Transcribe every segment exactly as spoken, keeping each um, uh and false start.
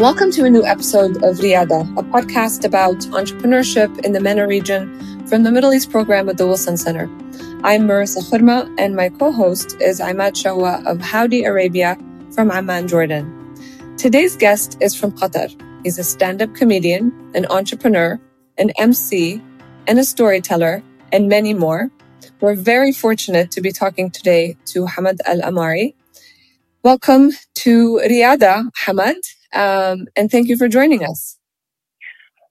Welcome to a new episode of Riyada, a podcast about entrepreneurship in the MENA region from the Middle East program at the Wilson Center. I'm Marissa Khurma, and my co-host is Ahmad Shahwa of Saudi Arabia from Amman, Jordan. Today's guest is from Qatar. He's a stand-up comedian, an entrepreneur, an M C, and a storyteller, and many more. We're very fortunate to be talking today to Hamad Al-Amari. Welcome to Riyada, Hamad, um, and thank you for joining us.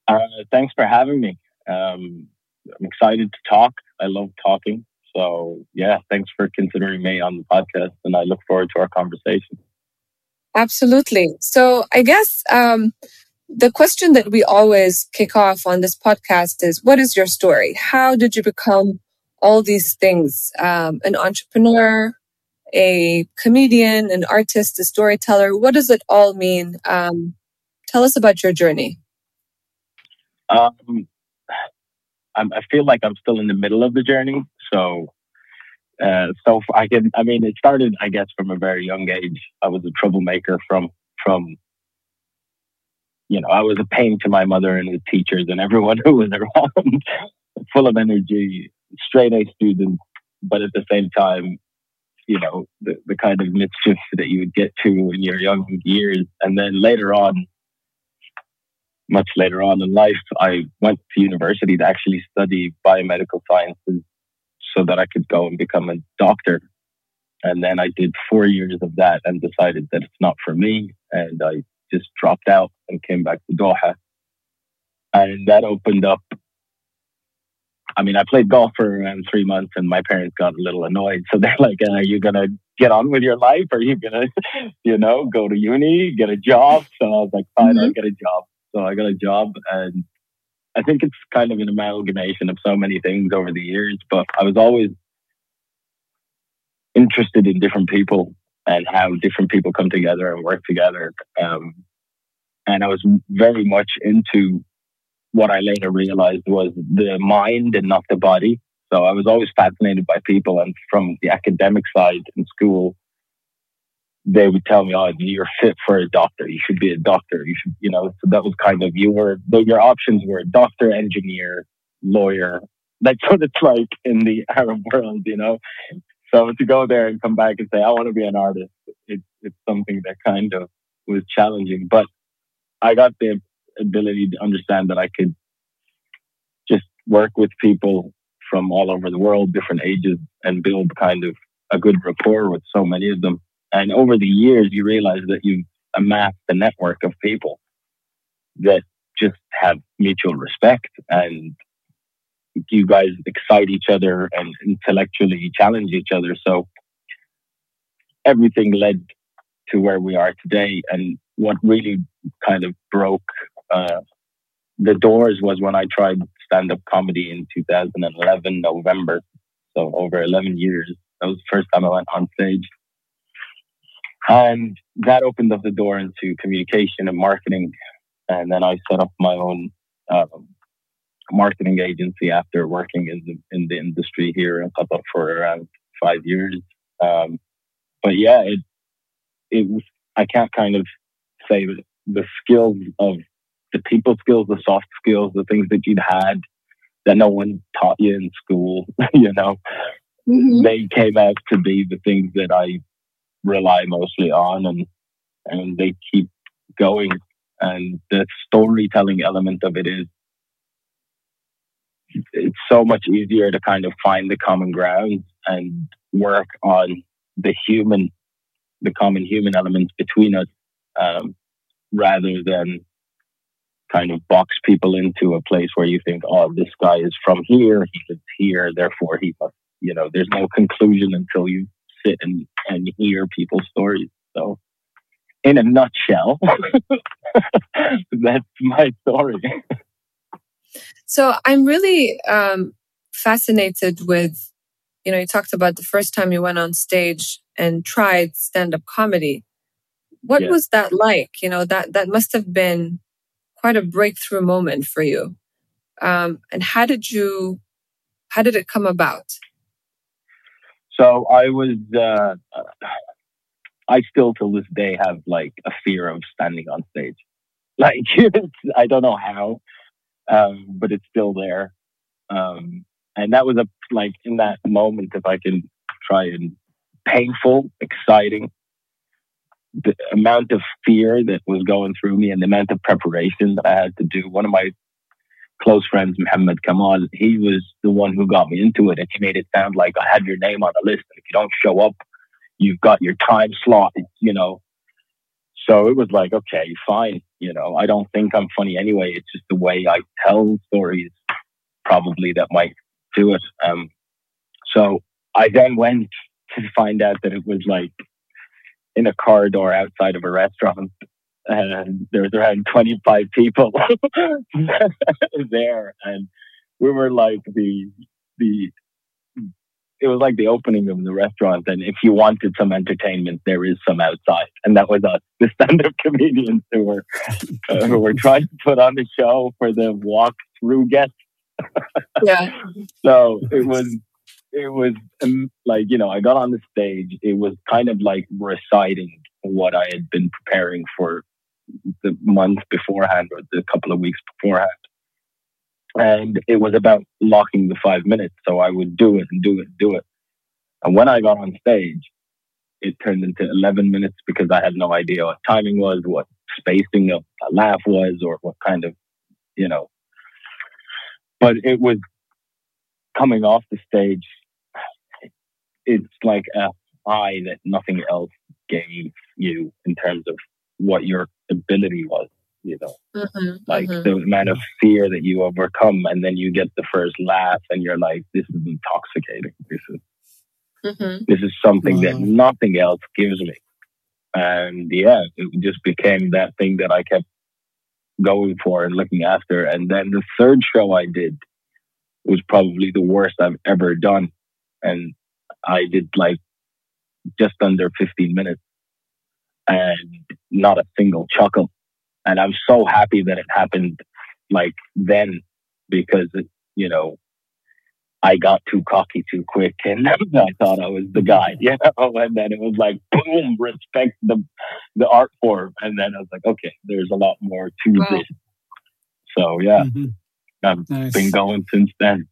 Uh, thanks for having me. Um, I'm excited to talk. I love talking. So, yeah, thanks for considering me on the podcast, and I look forward to our conversation. Absolutely. So I guess um, the question that we always kick off on this podcast is, what is your story? How did you become all these things? Um, an entrepreneur, a comedian, an artist, a storyteller. What does it all mean? Um, tell us about your journey. Um, I feel like I'm still in the middle of the journey. So Uh, so I can, I mean, it started, I guess, from a very young age. I was a troublemaker from, from, you know, I was a pain to my mother and the teachers and everyone who was around, full of energy, straight A student, but at the same time, you know, the, the kind of mischief that you would get to in your young years. And then later on, much later on in life, I went to university to actually study biomedical sciences, so that I could go and become a doctor. And then I did four years of that and decided that it's not for me. And I just dropped out and came back to Doha. And that opened up. I mean, I played golf for around three months and my parents got a little annoyed. So they're like, are you going to get on with your life? Are you going to, you know, go to uni, get a job? So I was like, fine, mm-hmm. I'll get a job. So I got a job, and I think it's kind of an amalgamation of so many things over the years, but I was always interested in different people and how different people come together and work together. Um, and I was very much into what I later realized was the mind and not the body. So I was always fascinated by people. And from the academic side in school, they would tell me, oh, you're fit for a doctor. You should be a doctor. You should, you know, so that was kind of, you were, though your options were doctor, engineer, lawyer. That's what it's like in the Arab world, you know? So to go there and come back and say, I want to be an artist, it, it's something that kind of was challenging. But I got the ability to understand that I could just work with people from all over the world, different ages, and build kind of a good rapport with so many of them. And over the years, you realize that you've amassed a network of people that just have mutual respect, and you guys excite each other and intellectually challenge each other. So everything led to where we are today. And what really kind of broke uh, the doors was when I tried stand-up comedy in two thousand eleven, November. So over eleven years. That was the first time I went on stage. And that opened up the door into communication and marketing. And then I set up my own uh, marketing agency after working in the, in the industry here in Qatar for around five years. Um, but yeah, it, it was, I can't kind of say that the skills of the people skills, the soft skills, the things that you'd had that no one taught you in school, you know, mm-hmm. they came out to be the things that I rely mostly on, and and they keep going. And the storytelling element of it is, it's so much easier to kind of find the common ground and work on the human, the common human elements between us, um, rather than kind of box people into a place where you think, oh, this guy is from here, he lives here, therefore he must, you know, there's no conclusion until you sit and, and hear people's stories. So in a nutshell, that's my story. So I'm really um, fascinated with, you know, you talked about the first time you went on stage and tried stand-up comedy. What yeah. was that like? You know, that, that must have been quite a breakthrough moment for you. Um, and how did you, how did it come about? So I was, uh, I still to this day have like a fear of standing on stage. Like, I don't know how, um, but it's still there. Um, and that was a, like, in that moment, if I can try and painful, exciting, the amount of fear that was going through me and the amount of preparation that I had to do. One of my close friends, Hamad Kamal, he was the one who got me into it, and he made it sound like I had your name on the list, and if you don't show up, you've got your time slot, you know. So it was like, okay, fine, you know, I don't think I'm funny anyway. It's just the way I tell stories probably that might do it. Um, so I then went to find out that it was like in a corridor outside of a restaurant, and there was around twenty-five people there, and we were like the the it was like the opening of the restaurant, and if you wanted some entertainment, there is some outside, and that was us, the stand-up comedians who were uh, who were trying to put on a show for the walk-through guests. Yeah. So it was. It was um, like, you know, I got on the stage. It was kind of like reciting what I had been preparing for the month beforehand or the couple of weeks beforehand. And it was about locking the five minutes. So I would do it and do it and do it. And when I got on stage, it turned into eleven minutes because I had no idea what timing was, what spacing of a laugh was, or what kind of, you know. But it was coming off the stage. It's like a high that nothing else gave you in terms of what your ability was, you know, mm-hmm, like mm-hmm. the amount of fear that you overcome, and then you get the first laugh, and you're like, "This is intoxicating. This is mm-hmm. this is something wow. that nothing else gives me." And yeah, it just became that thing that I kept going for and looking after. And then the third show I did was probably the worst I've ever done, and I did like just under fifteen minutes and not a single chuckle. And I'm so happy that it happened like then, because it, you know, I got too cocky too quick, and I thought I was the guy, you know. And then it was like, boom, respect the the art form. And then I was like, okay, there's a lot more to wow. this. So yeah. Mm-hmm. I've nice. been going since then.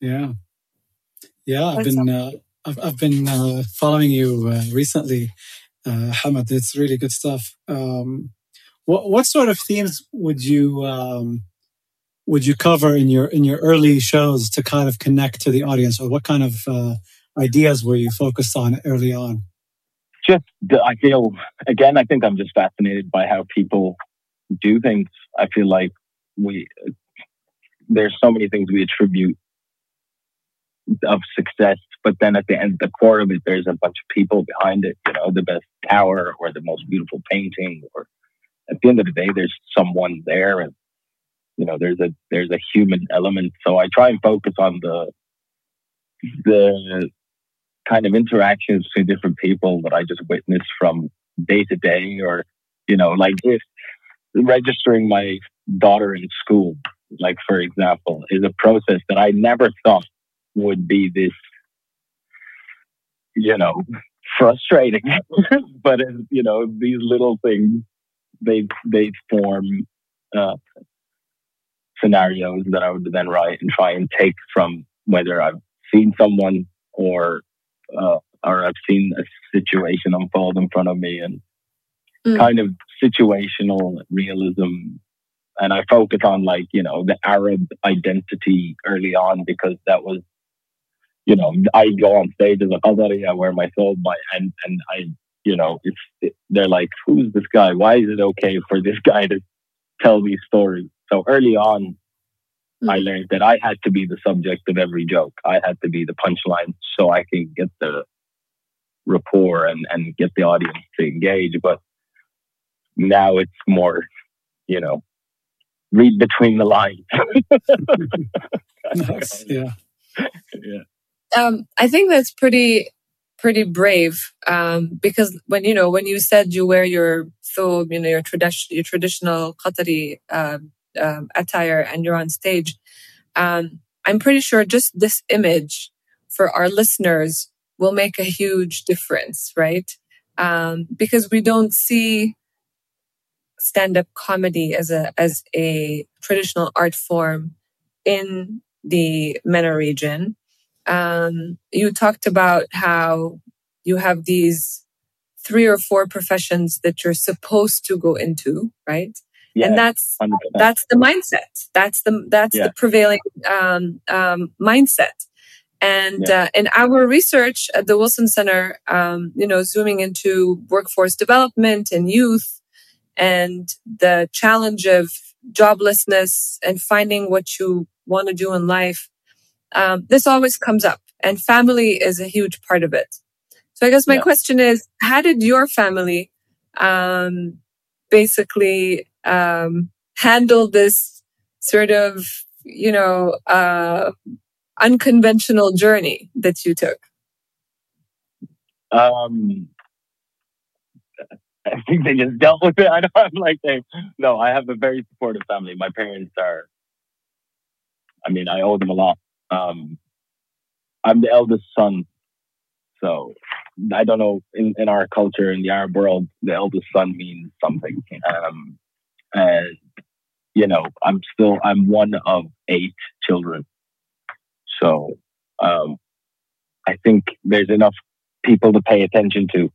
yeah, yeah. I've been, uh, I've, I've been uh, following you uh, recently, uh, Hamad. It's really good stuff. Um, what what sort of themes would you um, would you cover in your in your early shows to kind of connect to the audience, or what kind of uh, ideas were you focused on early on? Just, I feel again. I think I'm just fascinated by how people do things. I feel like. We there's so many things we attribute of success, but then at the end, the core of it, there's a bunch of people behind it. You know, the best tower or the most beautiful painting, or at the end of the day, there's someone there, and you know, there's a there's a human element. So I try and focus on the the kind of interactions between different people that I just witness from day to day, or you know, like if registering my daughter in school, like for example, is a process that I never thought would be this, you know, frustrating. But you know, these little things they they form uh, scenarios that I would then write and try and take from whether I've seen someone or uh, or I've seen a situation unfold in front of me, and mm. kind of situational realism. And I focus on like, you know, the Arab identity early on, because that was, you know, I go on stage as a Qadari, I wear my soul, my, and, and I, you know, it's it, they're like, who's this guy? Why is it okay for this guy to tell these stories? So early on, mm-hmm. I learned that I had to be the subject of every joke. I had to be the punchline so I could get the rapport and, and get the audience to engage. But now it's more, you know, read between the lines. Nice. Yeah. Yeah. Um, I think that's pretty, pretty brave. Um, because when, you know, when you said you wear your thawb, you know, your tradition, your traditional Qatari, um, um, attire, and you're on stage, um, I'm pretty sure just this image for our listeners will make a huge difference, right? Um, because we don't see stand-up comedy as a as a traditional art form in the MENA region. Um, you talked about how you have these three or four professions that you're supposed to go into, right? Yeah, and that's one hundred percent. That's the mindset. That's the that's yeah. the prevailing um, um, mindset. And yeah. uh, in our research at the Wilson Center, um, you know, zooming into workforce development and youth, and the challenge of joblessness and finding what you want to do in life, um, this always comes up, and family is a huge part of it. So I guess my yeah. question is, how did your family um, basically um, handle this sort of, you know, uh, unconventional journey that you took? Um, I think they just dealt with it. I don't have like they. No, I have a very supportive family. My parents are. I mean, I owe them a lot. Um, I'm the eldest son, so I don't know. In, in our culture, in the Arab world, the eldest son means something. Um, and you know, I'm still I'm one of eight children. So um, I think there's enough people to pay attention to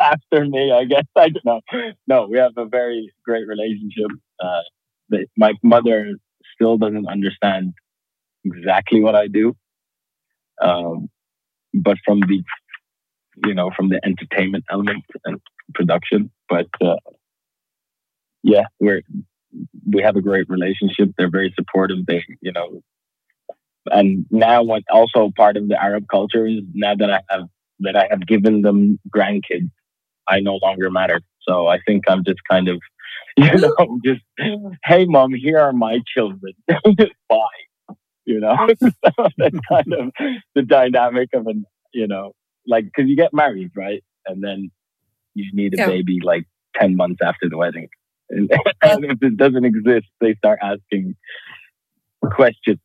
after me, I guess. I don't know. No, we have a very great relationship. Uh, my mother still doesn't understand exactly what I do. Um, but from the, you know, from the entertainment element and production. But uh, yeah, we're, we have a great relationship. They're very supportive. They, you know, and now what also part of the Arab culture is now that I have that I have given them grandkids, I no longer matter. So I think I'm just kind of, you know, just, hey, mom, here are my children. Bye. You know, that's kind of the dynamic of an, you know, like, because you get married, right? And then you need a yeah. baby like ten months after the wedding. And, and if it doesn't exist, they start asking questions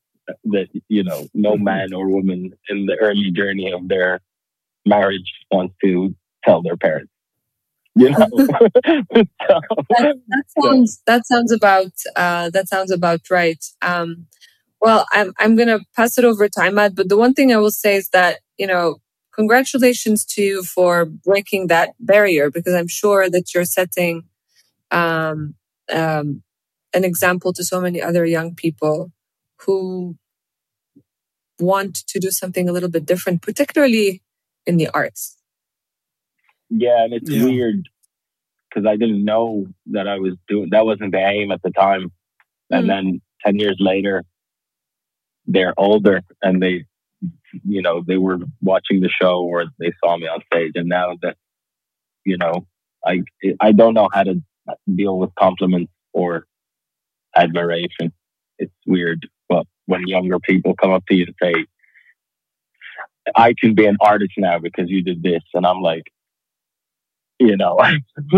that, you know, no man or woman in the early journey of their marriage wants to tell their parents. You know, so, that, that sounds so. that sounds about uh, that sounds about right. Um, well, I'm I'm gonna pass it over to Ahmad, but the one thing I will say is that, you know, congratulations to you for breaking that barrier, because I'm sure that you're setting um, um, an example to so many other young people who want to do something a little bit different, particularly in the arts. Yeah, and it's yeah. weird because I didn't know that I was doing... That wasn't the aim at the time. And mm. then ten years later, they're older and they, you know, they were watching the show or they saw me on stage. And now that, you know, I, I don't know how to deal with compliments or admiration. It's weird. But when younger people come up to you and say, I can be an artist now because you did this. And I'm like, you know,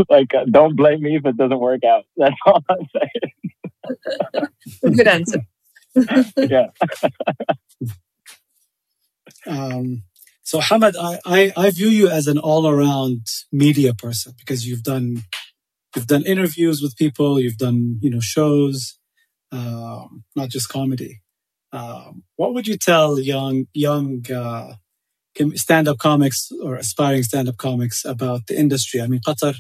like, don't blame me if it doesn't work out. That's all I'm saying. Good answer. yeah. um, so, Hamad, I, I, I view you as an all-around media person because you've done you've done interviews with people, you've done, you know, shows, um, not just comedy. Um, what would you tell young young uh, stand-up comics or aspiring stand-up comics about the industry? I mean, Qatar,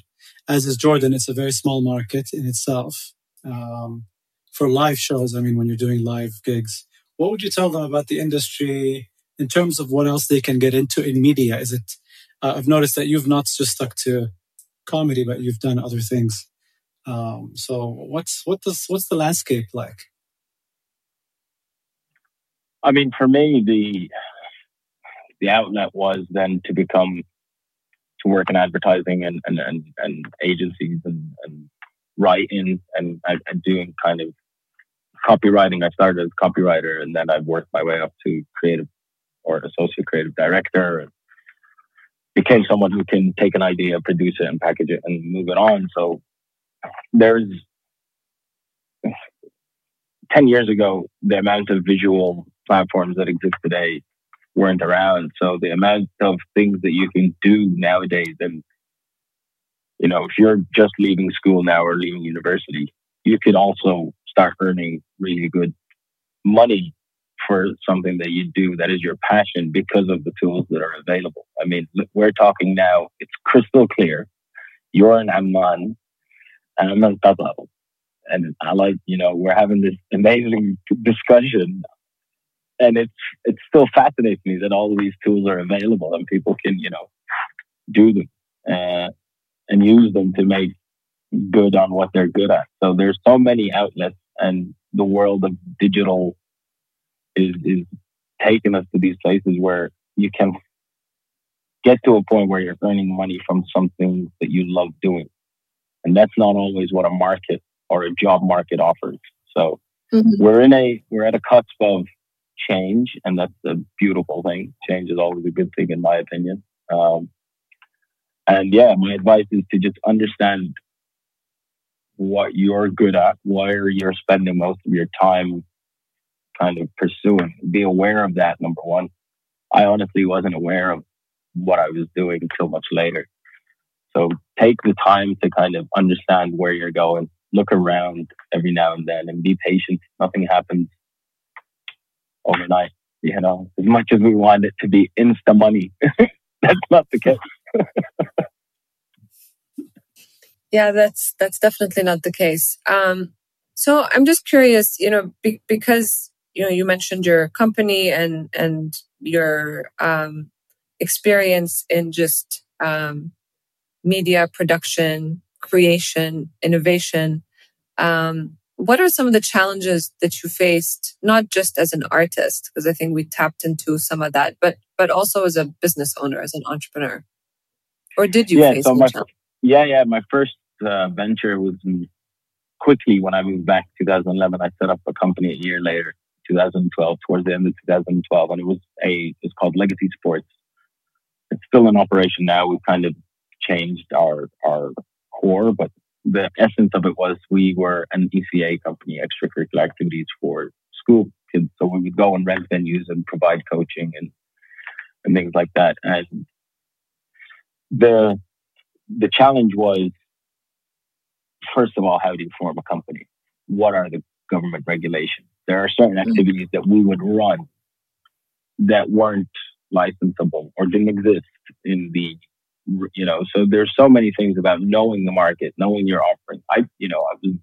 as is Jordan, it's a very small market in itself. Um, for live shows, I mean, when you're doing live gigs, what would you tell them about the industry in terms of what else they can get into in media? Is it? Uh, I've noticed that you've not just stuck to comedy, but you've done other things. Um, so, what's what does what's the landscape like? I mean, for me, the the outlet was then to become, to work in advertising and, and, and, and agencies and, and writing and, and doing kind of copywriting. I started as a copywriter and then I've worked my way up to creative or associate creative director and became someone who can take an idea, produce it and package it and move it on. So there's... ten years ago, the amount of visual platforms that exist today weren't around. So the amount of things that you can do nowadays and you know, if you're just leaving school now or leaving university, you could also start earning really good money for something that you do that is your passion because of the tools that are available. I mean, we're talking now, it's crystal clear. You're in Amman and I'm in Qatar. And I like, you know, we're having this amazing discussion and it's, it still fascinates me that all of these tools are available and people can, you know, do them uh, and use them to make good on what they're good at. So there's so many outlets and the world of digital is, is taking us to these places where you can get to a point where you're earning money from something that you love doing. And that's not always what a market or a job market offers. So mm-hmm. we're in a, we're at a cusp of change, and that's a beautiful thing. Change is always a good thing, in my opinion. Um, and yeah, my advice is to just understand what you're good at, where you're spending most of your time kind of pursuing. Be aware of that, number one. I honestly wasn't aware of what I was doing until much later. So take the time to kind of understand where you're going. Look around every now and then and be patient. Nothing happens overnight, you know, as much as we want it to be insta money. That's not the case. Yeah, that's that's definitely not the case. Um, so I'm just curious, you know, be, because, you know, you mentioned your company and, and your um, experience in just um, media production, creation, innovation. Um, what are some of the challenges that you faced, not just as an artist, because I think we tapped into some of that, but but also as a business owner, as an entrepreneur? Or did you yeah, face so my, challenges? Yeah, yeah. My first uh, venture was quickly when I moved back in two thousand eleven. I set up a company a year later, two thousand twelve, towards the end of two thousand twelve. And it was a, it's called Legacy Sports. It's still in operation now. We've kind of changed our our core, but the essence of it was we were an E C A company, extracurricular activities for school kids. So we would go and rent venues and provide coaching and and things like that. And the the challenge was, first of all, how do you form a company? What are the government regulations? There are certain activities that we would run that weren't licensable or didn't exist in the, you know, so there's so many things about knowing the market, knowing your offering. I, you know, I was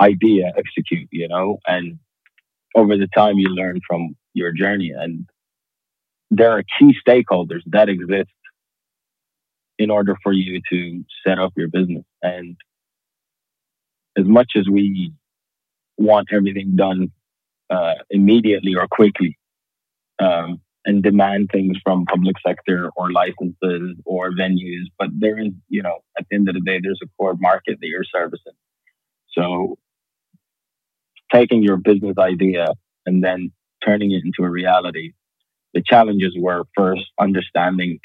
idea, execute, you know, and over the time you learn from your journey. And there are key stakeholders that exist in order for you to set up your business. And as much as we want everything done uh, immediately or quickly, um, and demand things from public sector or licenses or venues. But there is, you know, at the end of the day, there's a core market that you're servicing. So taking your business idea and then turning it into a reality, the challenges were first understanding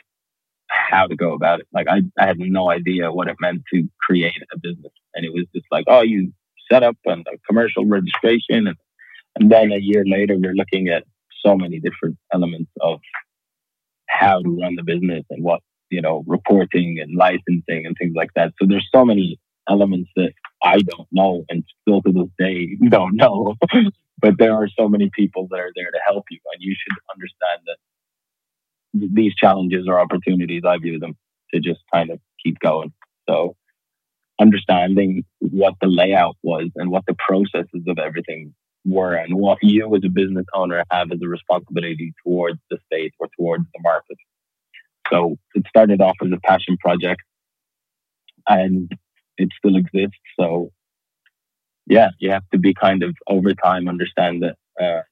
how to go about it. Like I, I had no idea what it meant to create a business. And it was just like, oh, you set up and a commercial registration. And, and then a year later, you're looking at so many different elements of how to run the business and what, you know, reporting and licensing and things like that. So there's so many elements that I don't know and still to this day don't know. But there are so many people that are there to help you. And you should understand that th- these challenges are opportunities. I view them to just kind of keep going. So understanding what the layout was and what the processes of everything were and what you as a business owner have as a responsibility towards the state or towards the market. So it started off as a passion project and it still exists. So yeah, you have to be kind of over time understand that uh,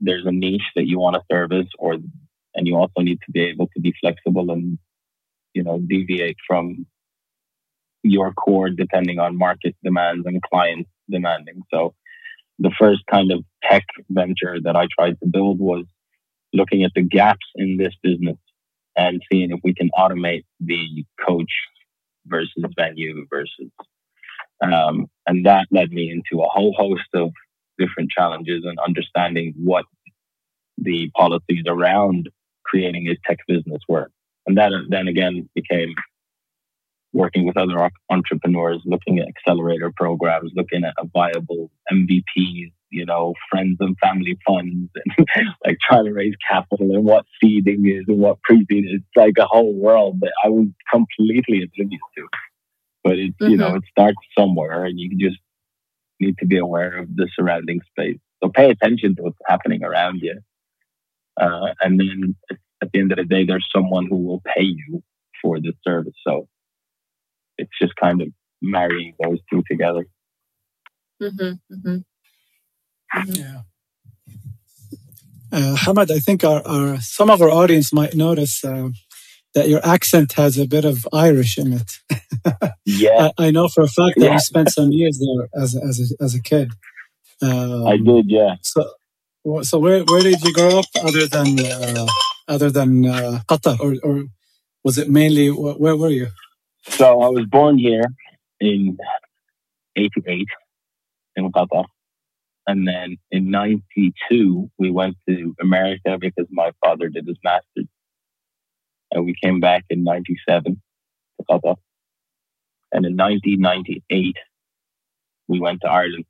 there's a niche that you want to service, or and you also need to be able to be flexible and, you know, deviate from your core depending on market demands and clients demanding. So the first kind of tech venture that I tried to build was looking at the gaps in this business and seeing if we can automate the coach versus venue versus, um, and that led me into a whole host of different challenges and understanding what the policies around creating a tech business were. And that then again became working with other entrepreneurs, looking at accelerator programs, looking at a viable M V Ps, you know, friends and family funds, and like trying to raise capital and what seeding is and what pre-seed is. It's like a whole world that I was completely oblivious to. But it, mm-hmm. you know, it starts somewhere, and you just need to be aware of the surrounding space. So pay attention to what's happening around you. Uh, and then at the end of the day, there's someone who will pay you for the service. So it's just kind of marrying those two together. Mm-hmm, mm-hmm. Yeah, uh, Hamad, I think our, our some of our audience might notice uh, that your accent has a bit of Irish in it. Yeah, I, I know for a fact that yeah. you spent some years there as as a, as a kid. Um, I did, yeah. So, so where where did you grow up other than uh, other than uh, Qatar, or or was it mainly wh- where were you? So I was born here in eighty-eight in Qatar. And then in ninety-two, we went to America because my father did his master's. And we came back in ninety-seven to Qatar. And in nineteen ninety-eight, we went to Ireland.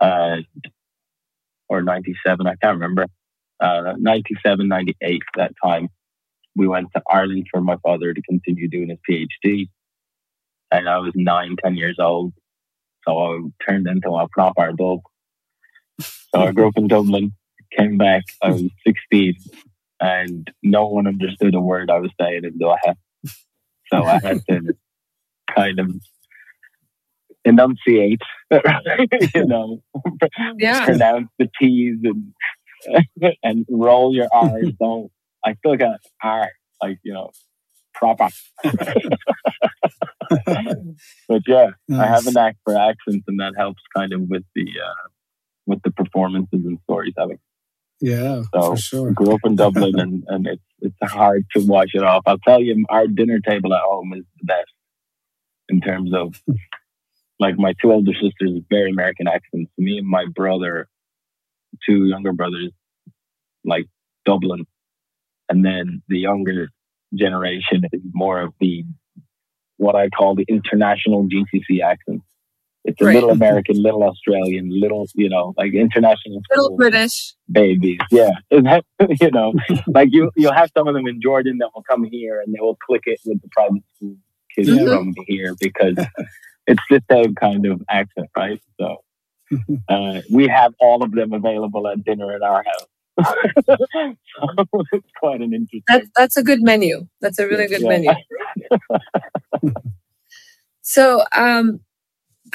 Uh, or ninety-seven, I can't remember. Uh, ninety-seven, ninety-eight, that time. We went to Ireland for my father to continue doing his PhD. And I was nine, ten years old. So I turned into a proper adult. So I grew up in Dublin, came back, I was sixteen, and no one understood a word I was saying in Doha. So I had to kind of enunciate, you know, yeah. pronounce the T's and, and roll your R's. So I still got R, like, you know, proper. But yeah, nice. I have an act for accents, and that helps kind of with the uh, with the performances and storytelling. Yeah, so for sure. I grew up in Dublin, and, and it's it's hard to wash it off. I'll tell you, our dinner table at home is the best in terms of like my two older sisters, very American accents. Me and my brother, two younger brothers, like Dublin, and then the younger generation is more of the what I call the international G C C accent. It's a right. little American, little Australian, little, you know, like international. Little British. Babies, yeah. That, you know, like you, you'll have some of them in Jordan that will come here and they will click it with the private school kids mm-hmm. from here because it's the same kind of accent, right? So uh, we have all of them available at dinner at our house. So it's quite an interesting. That's, that's a good menu. That's a really good yeah. menu. So, um,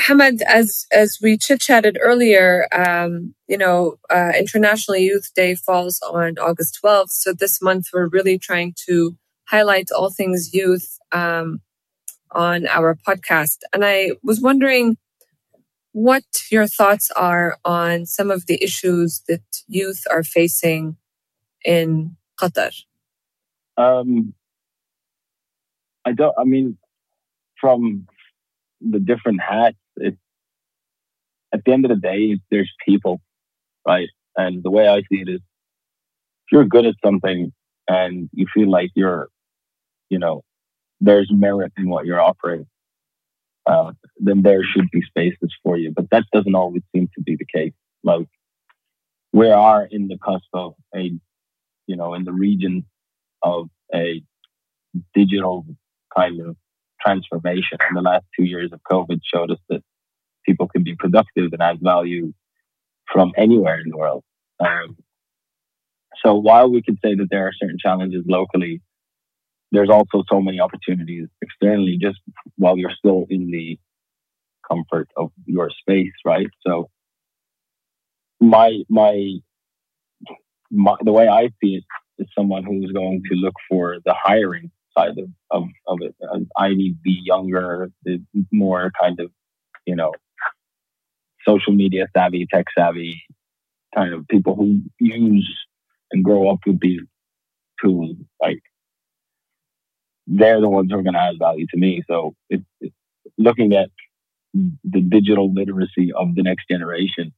Hamad, as as we chit chatted earlier, um, you know, uh, International Youth Day falls on August twelfth. So this month, we're really trying to highlight all things youth um, on our podcast. And I was wondering what your thoughts are on some of the issues that youth are facing in Qatar. Um, I don't. I mean, from the different hats, it's at the end of the day, there's people, right? And the way I see it is, if you're good at something and you feel like you're, you know, there's merit in what you're offering, uh, then there should be spaces for you. But that doesn't always seem to be the case. Like we are in the cusp of a, you know, in the region of a digital kind of transformation. And the last two years of COVID showed us that people can be productive and add value from anywhere in the world. Um, so while we could say that there are certain challenges locally, there's also so many opportunities externally just while you're still in the comfort of your space, right? So my my, my the way I see it is someone who's going to look for the hiring side of, of, of it. I need the younger, the more kind of, you know, social media savvy, tech savvy kind of people who use and grow up with these tools. Like they're the ones who are going to add value to me. So it's, it's looking at the digital literacy of the next generation.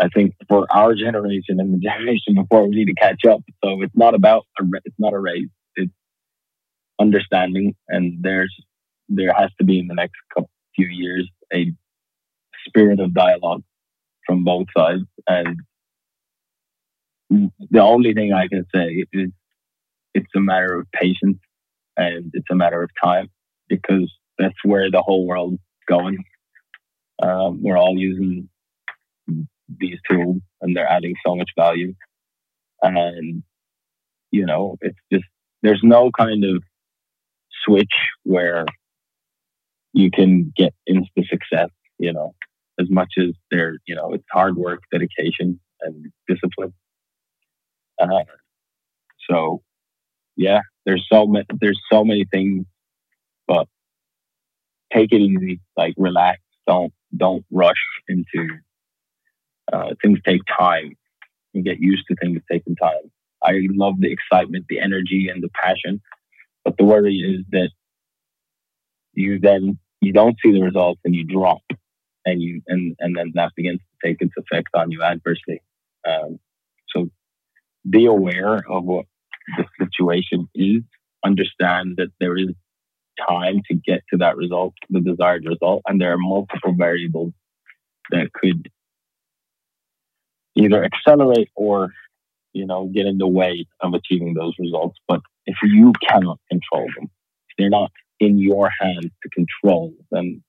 I think for our generation and the generation before, we need to catch up. So it's not about a, it's not a race. It's understanding, and there's there has to be in the next couple, few years a spirit of dialogue from both sides. And the only thing I can say is it's a matter of patience and it's a matter of time, because that's where the whole world's going. Um, we're all using these tools and they're adding so much value. And, you know, it's just, there's no kind of switch where you can get instant success, you know, as much as there, you know, it's hard work, dedication, and discipline. Uh, so, yeah, there's so many, there's so many things, but take it easy, like relax. Don't, don't rush into, uh, things take time. You get used to things taking time. I love the excitement, the energy, and the passion. But the worry is that you then, you don't see the results and you drop, and you, and, and then that begins to take its effect on you adversely. Um, so be aware of what the situation is. Understand that there is time to get to that result, the desired result, and there are multiple variables that could either accelerate or, you know, get in the way of achieving those results. But if you cannot control them, if they're not in your hands to control, then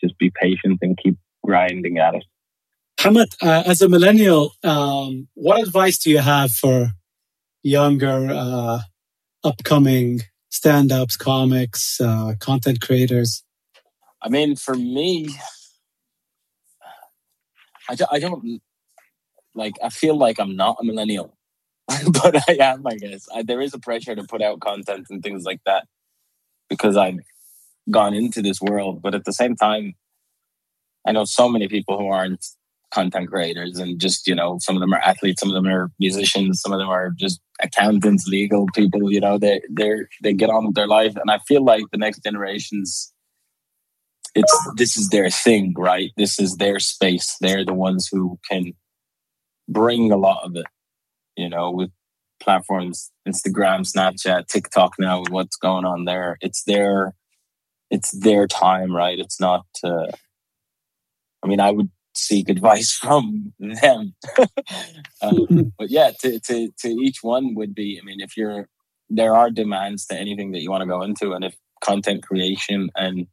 just be patient and keep grinding at it. Hamad, uh, as a millennial, um, what advice do you have for younger, uh, upcoming stand-ups, comics, uh, content creators? I mean, for me, I, d- I don't... Like, I feel like I'm not a millennial, but I am, I guess. I, there is a pressure to put out content and things like that because I've gone into this world. But at the same time, I know so many people who aren't content creators, and just, you know, some of them are athletes, some of them are musicians, some of them are just accountants, legal people, you know, they they're they get on with their life. And I feel like the next generations, it's this is their thing, right? This is their space. They're the ones who can bring a lot of it, you know, with platforms, Instagram, Snapchat, TikTok now, with what's going on there. It's their it's their time, right? It's not uh, I mean, I would seek advice from them. um, but yeah, to, to, to each one would be, I mean, if you're, there are demands to anything that you want to go into. And if content creation and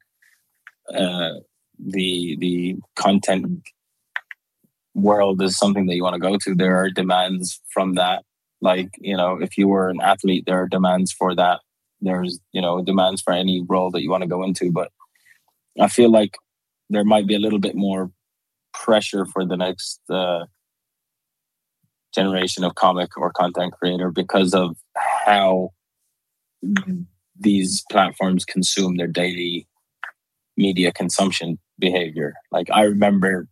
uh, the the content world is something that you want to go to, there are demands from that. Like, you know, if you were an athlete, there are demands for that. There's, you know, demands for any role that you want to go into. But I feel like there might be a little bit more pressure for the next uh, generation of comic or content creator because of how these platforms consume their daily media consumption behavior. Like, I remember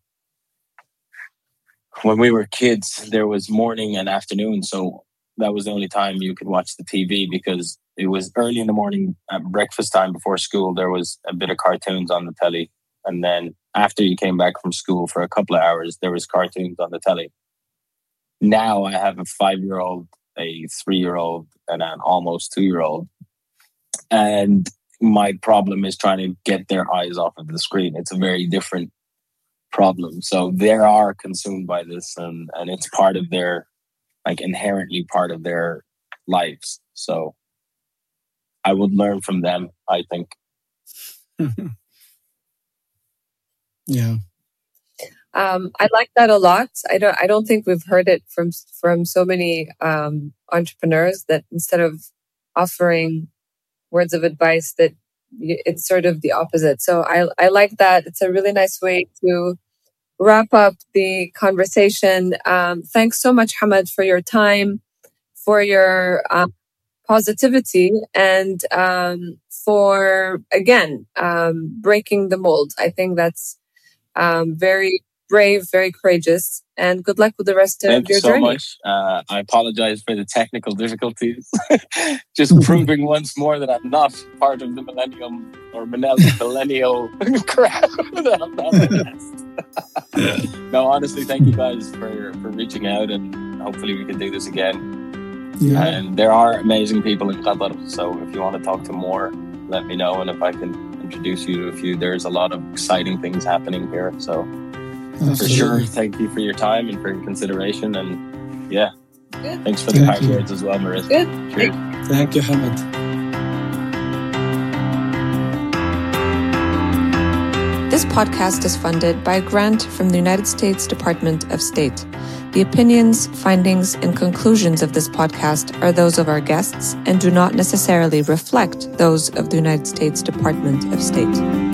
when we were kids, there was morning and afternoon, so that was the only time you could watch the T V, because it was early in the morning at breakfast time before school. There was a bit of cartoons on the telly, and then after you came back from school for a couple of hours, there was cartoons on the telly. Now I have a five-year-old, a three-year-old, and an almost two-year-old. And my problem is trying to get their eyes off of the screen. It's a very different problem. So they are consumed by this, and, and it's part of their, like, inherently part of their lives. So I would learn from them, I think. Yeah, um, I like that a lot. I don't. I don't think we've heard it from from so many um, entrepreneurs, that instead of offering words of advice, that it's sort of the opposite. So I I like that. It's a really nice way to wrap up the conversation. Um, thanks so much, Hamad, for your time, for your um, positivity, and um, for again um, breaking the mold. I think that's Um, very brave, very courageous, and good luck with the rest of Thank your so journey. Thank you so much. Uh, I apologize for the technical difficulties. Just proving once more that I'm not part of the millennium or millennial crowd. I'm not No, honestly, thank you guys for, for reaching out, and hopefully we can do this again. Yeah. And there are amazing people in Qatar, so if you want to talk to more, let me know, and if I can introduce you to a few. There's a lot of exciting things happening here, so Absolutely. For sure, thank you for your time and for your consideration, and yeah, Good. Thanks for the kind words as well, Marissa. Good. Cheers. Thank you, Hamad. This podcast is funded by a grant from the United States Department of State. The opinions, findings, and conclusions of this podcast are those of our guests and do not necessarily reflect those of the United States Department of State.